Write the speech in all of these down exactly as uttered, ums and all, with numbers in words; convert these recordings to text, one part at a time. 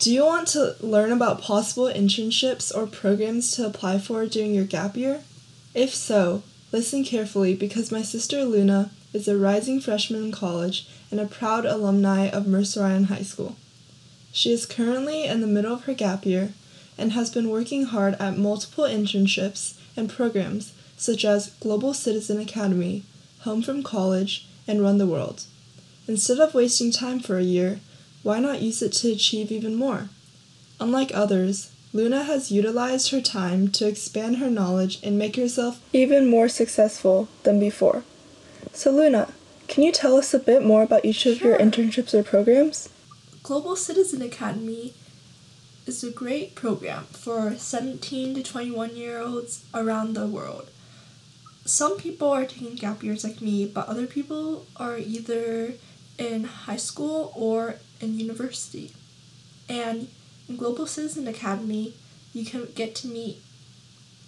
Do you want to learn about possible internships or programs to apply for during your gap year? If so, listen carefully because my sister Luna is a rising freshman in college and a proud alumni of Mercer Ryan High School. She is currently in the middle of her gap year and has been working hard at multiple internships and programs such as Global Citizen Academy, Home from College, and Run the World. Instead of wasting time for a year, why not use it to achieve even more? Unlike others, Luna has utilized her time to expand her knowledge and make herself even more successful than before. So Luna, can you tell us a bit more about each of Sure. your internships or programs? Global Citizen Academy is a great program for seventeen to twenty-one year olds around the world. Some people are taking gap years like me, but other people are either in high school or in university. And in Global Citizen Academy, you can get to meet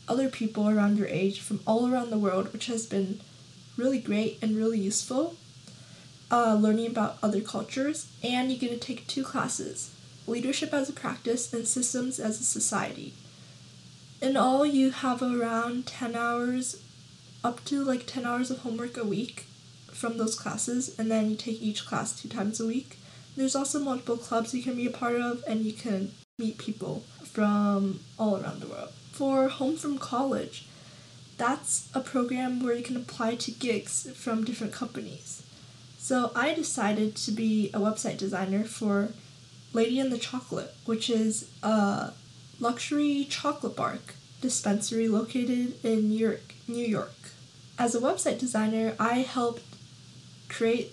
other people around your age from all around the world, which has been really great and really useful, uh, learning about other cultures. And you get to take two classes, Leadership as a Practice and Systems as a Society. In all, you have around ten hours, up to like ten hours of homework a week from those classes, and then you take each class two times a week. There's also multiple clubs you can be a part of, and you can meet people from all around the world. For Home from College, that's a program where you can apply to gigs from different companies. So I decided to be a website designer for Lady in the Chocolate, which is a luxury chocolate bar dispensary located in New York, New York. As a website designer, I helped create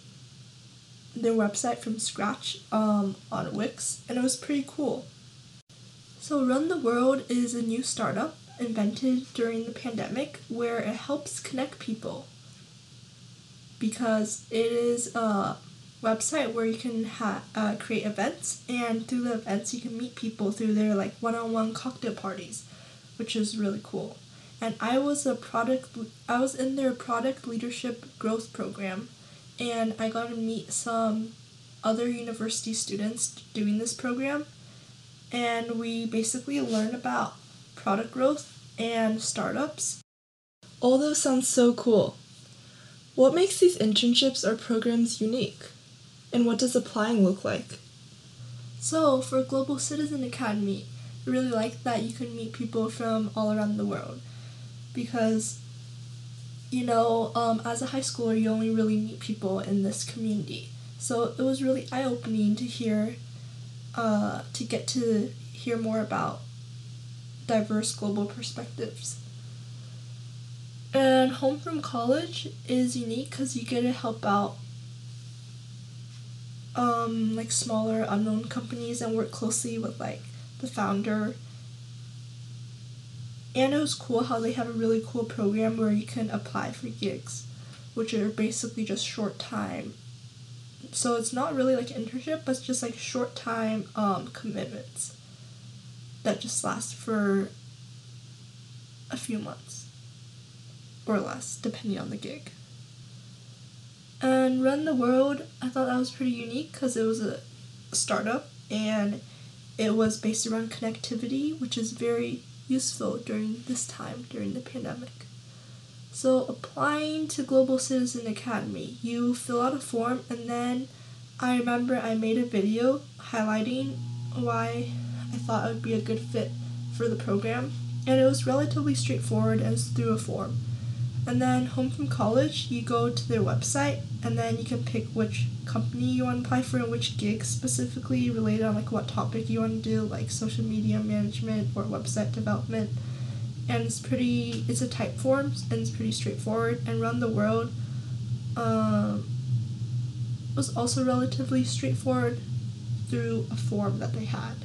their website from scratch um, on Wix, and it was pretty cool. So Run the World is a new startup invented during the pandemic where it helps connect people, because it is a website where you can ha- uh, create events, and through the events you can meet people through their like one-on-one cocktail parties, which is really cool. And I was a product I was in their product leadership growth program, and I got to meet some other university students doing this program, and we basically learn about product growth and startups. All those sound so cool. What makes these internships or programs unique? And what does applying look like? So for Global Citizen Academy, I really like that you can meet people from all around the world, because, you know, um, as a high schooler, you only really meet people in this community. So it was really eye-opening to hear, uh, to get to hear more about diverse global perspectives. And Home from College is unique because you get to help out um, like smaller unknown companies and work closely with like the founder. And it was cool how they have a really cool program where you can apply for gigs, which are basically just short time. So it's not really like an internship, but it's just like short time um, commitments that just last for a few months or less, depending on the gig. And Run the World, I thought that was pretty unique because it was a startup and it was based around connectivity, which is very useful during this time, during the pandemic. So applying to Global Citizen Academy, you fill out a form, and then I remember I made a video highlighting why I thought it would be a good fit for the program, and it was relatively straightforward as through a form. And then Home from College, you go to their website, and then you can pick which company you want to apply for and which gig specifically related on like what topic you want to do, like social media management or website development. And it's pretty, it's a type form, and it's pretty straightforward. And Run the World um, was also relatively straightforward through a form that they had.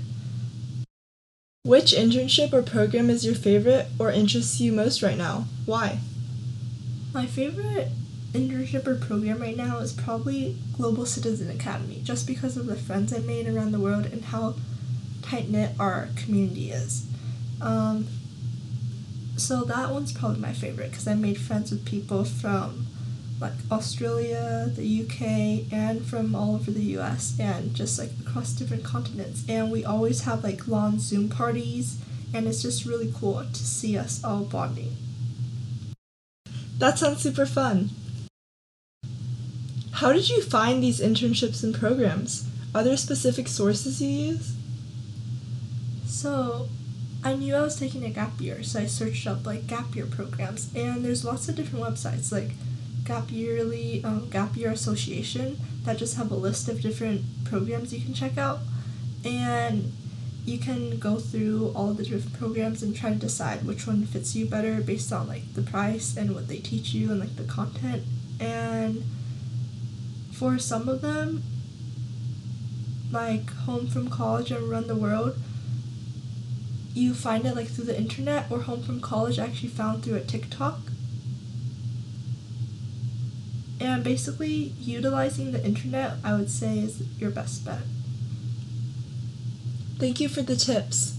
Which internship or program is your favorite or interests you most right now? Why? My favorite internship or program right now is probably Global Citizen Academy, just because of the friends I made around the world and how tight-knit our community is. Um, so that one's probably my favorite because I made friends with people from like Australia, the U K, and from all over the U S, and just like across different continents. And we always have like long Zoom parties, and it's just really cool to see us all bonding. That sounds super fun. How did you find these internships and programs? Are there specific sources you use? So I knew I was taking a gap year, so I searched up like gap year programs, and there's lots of different websites like Gap Yearly, um, Gap Year Association, that just have a list of different programs you can check out, and you can go through all the different programs and try to decide which one fits you better based on like the price and what they teach you and like the content. And for some of them, like Home from College and Run the World, you find it like through the internet, or Home from College I actually found through a TikTok. And basically, utilizing the internet, I would say, is your best bet. Thank you for the tips.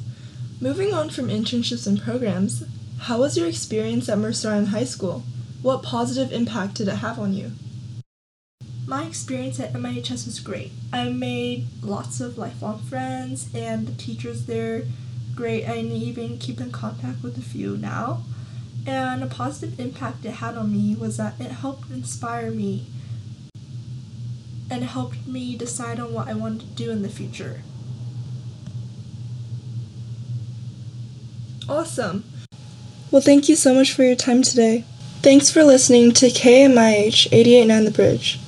Moving on from internships and programs, how was your experience at Mercer Island High School? What positive impact did it have on you? My experience at M I H S was great. I made lots of lifelong friends, and the teachers there great. I even keep in contact with a few now. And a positive impact it had on me was that it helped inspire me and helped me decide on what I wanted to do in the future. Awesome. Well, thank you so much for your time today. Thanks for listening to K M I H eighty-eight point nine The Bridge.